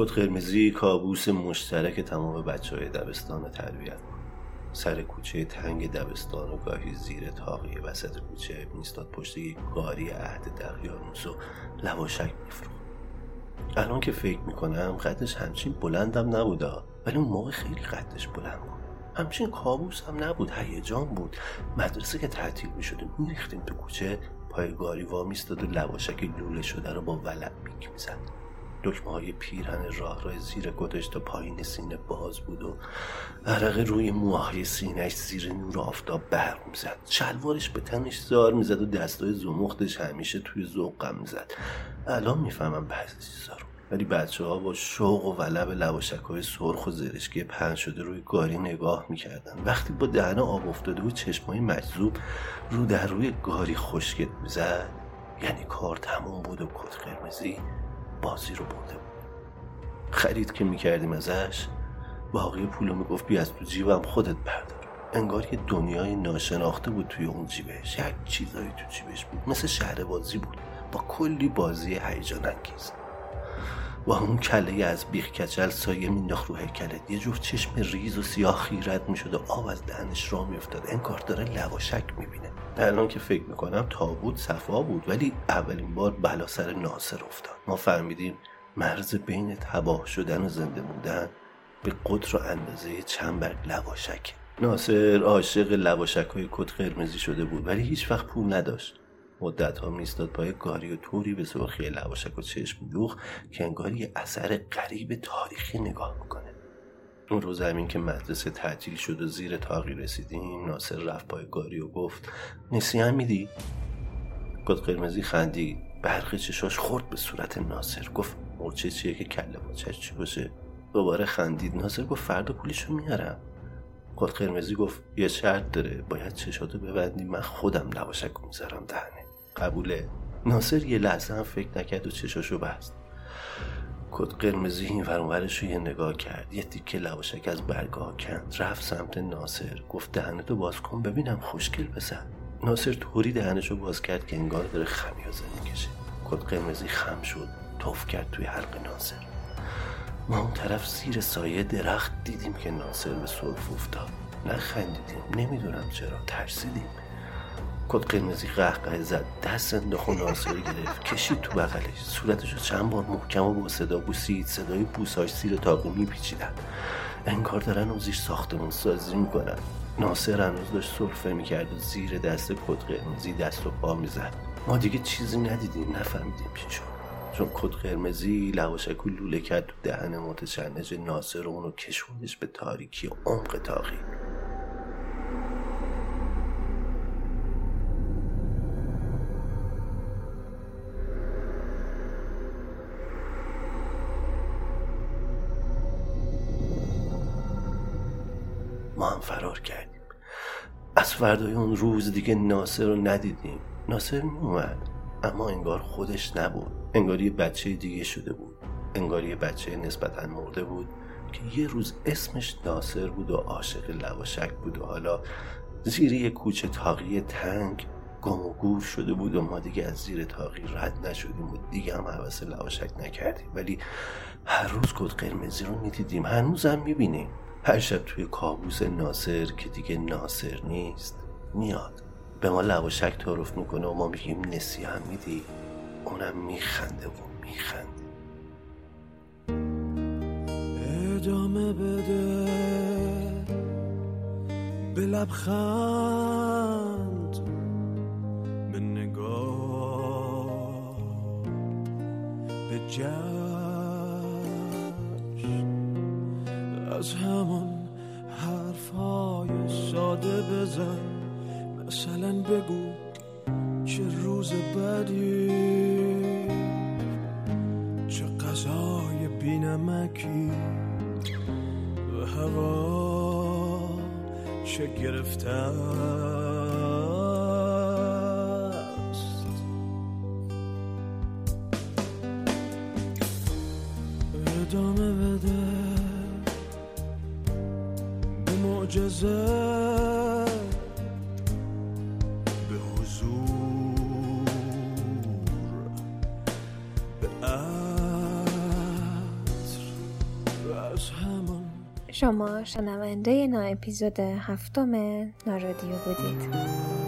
کت قرمزی کابوس مشترک تمام بچه‌های دبستان تربیت بود. سر کوچه تنگ دبستان و گاهی زیر تاقیه وسط کوچه می‌ایستاد پشت یک گاری عهد دقیانوس و لواشک می‌فروخت. الان که فکر می‌کنم قدش همچین بلندم نبود، ولی اون موقع خیلی قدش بلند بود. همچین کابوس هم نبود، هیجان بود. مدرسه که تعطیل می‌شد می‌ریختیم تو کوچه، پای گاری وامیستاد و لواشک لوله شده رو با ولع بیک می‌زد. دکمه‌های پیرهن راهروی زیر کتش تا پایین سینه باز بود و عرق روی موهای سینه‌اش زیر نور آفتاب برق می‌زد. شلوارش به تنش زار می‌زد و دستای زمختش همیشه توی ذوقم می‌زد. الان می‌فهمم بعضی چیزا رو، ولی بچه‌ها با شوق و ولع به لواشک‌های سرخ و زرشکی پهن شده روی گاری نگاه می‌کردن. وقتی با دهن آب افتاده و چشمای مجذوب رو در روی گاری خشکت می‌زد، یعنی کار تموم بود و کت قرمزی بازی رو برده بود. خرید که میکردیم ازش، باقی پولو میگفت بیا از تو جیبم خودت بردار. انگار یه دنیای ناشناخته بود توی اون جیبش، یک چیزایی تو جیبش بود، مثل شهر بازی بود، با کلی بازی هیجان انگیز. و اون کله از بیخ کچل سایه مینداخت رو هیکلت، یه جور چشم ریز و سیاه خیرت میشد و آب از دهنش را میافتاد، انگار داره لواشک میبینه. الان که فکر میکنم تابوت صفا بود، ولی اولین بار بلا سر ناصر افتاد. ما فهمیدیم مرز بین تباه شدن و زنده موندن به قدر و اندازه چند برگ لواشک. ناصر عاشق لواشک‌های کت قرمزی شده بود، ولی هیچ وقت پول نداشت. مدت ها میستاد پای گاری و طوری به سرخی لواشک و چشم میدوخت که انگار یه اثر غریب تاریخی نگاه میکنه. اون روز همین که مدرسه تعطیل شد و زیر تاقی رسیدیم، ناصر رفت پای گاری و گفت نسیه میدی؟ کت قرمزی خندید، برق چشاش خورد به صورت ناصر، گفت مرچه چیه که کله ماچش چی باشه؟ دوباره خندید. ناصر گفت فردا پولیشو میارم. کت قرمزی گفت یه شرط داره، باید چشاتو ببندی، من خودم لواشک رو میذارم دهنه. قبوله؟ ناصر یه لحظه هم فکر نکرد و چشاشو بست. کت قرمزی این ورانورش رو یه نگاه کرد، یه تیکه لواشک از برگاه کند، رفت سمت ناصر، گفت دهنتو باز کن ببینم خوشگل بزن. ناصر طوری دهنشو باز کرد که انگار داره خمیازه میکشه. کت قرمزی خم شد، توف کرد توی حلق ناصر. ما اون طرف زیر سایه درخت دیدیم که ناصر به سلف افتاد. نخندیدیم، نمیدونم چرا، ترسیدیم. کت قرمزی قهقه زد، دست انداخت و ناصر گرفت، کشید تو بغلش، صورتش رو چند بار محکم و با صدا بوسید. صدای بوساش زیر تاقو میپیچیدن، انگار دارن و زیر ساختمون سازی میکنن. ناصر هنوز داشت سرفه میکرد و زیر دست کت قرمزی دست و پا میزد. ما دیگه چیزی ندیدیم، نفهمیدیم چی شد، چون کت قرمزی لواشکو لوله کرد تو دهن متشنج ناصر و اونو کشوندش به تاریکی عمق تاقی. ما هم فرار کردیم. از فردای اون روز دیگه ناصر رو ندیدیم. ناصر میومد، اما انگار خودش نبود، انگار یه بچه دیگه شده بود، انگار یه بچه نسبتاً مرده بود که یه روز اسمش ناصر بود و عاشق لواشک بود و حالا زیر یه کوچه تاقی تنگ گم و گور شده بود و ما دیگه از زیر تاقی رد نشدیم و دیگه هم حوس لواشک نکردیم. ولی هر روز کت قرمزی رو میدیدیم، هنوز هم میبینیم. هر شب توی کابوس ناصر که دیگه ناصر نیست میاد به ما لواشک تعارف میکنه و ما میگیم نسیه هم میدی، اونم میخنده و میخنده. ادامه بده به لبخند، به نگاه، به جشن از همون حرفای ساده بزن. مثلا بگو چه روز بدی، چه غذای بی‌نمکی و هوا چه گرفته است. ادامه بده به معجزه، به عطر شما شنونده نا اپیزود 7 نارادیو بودید.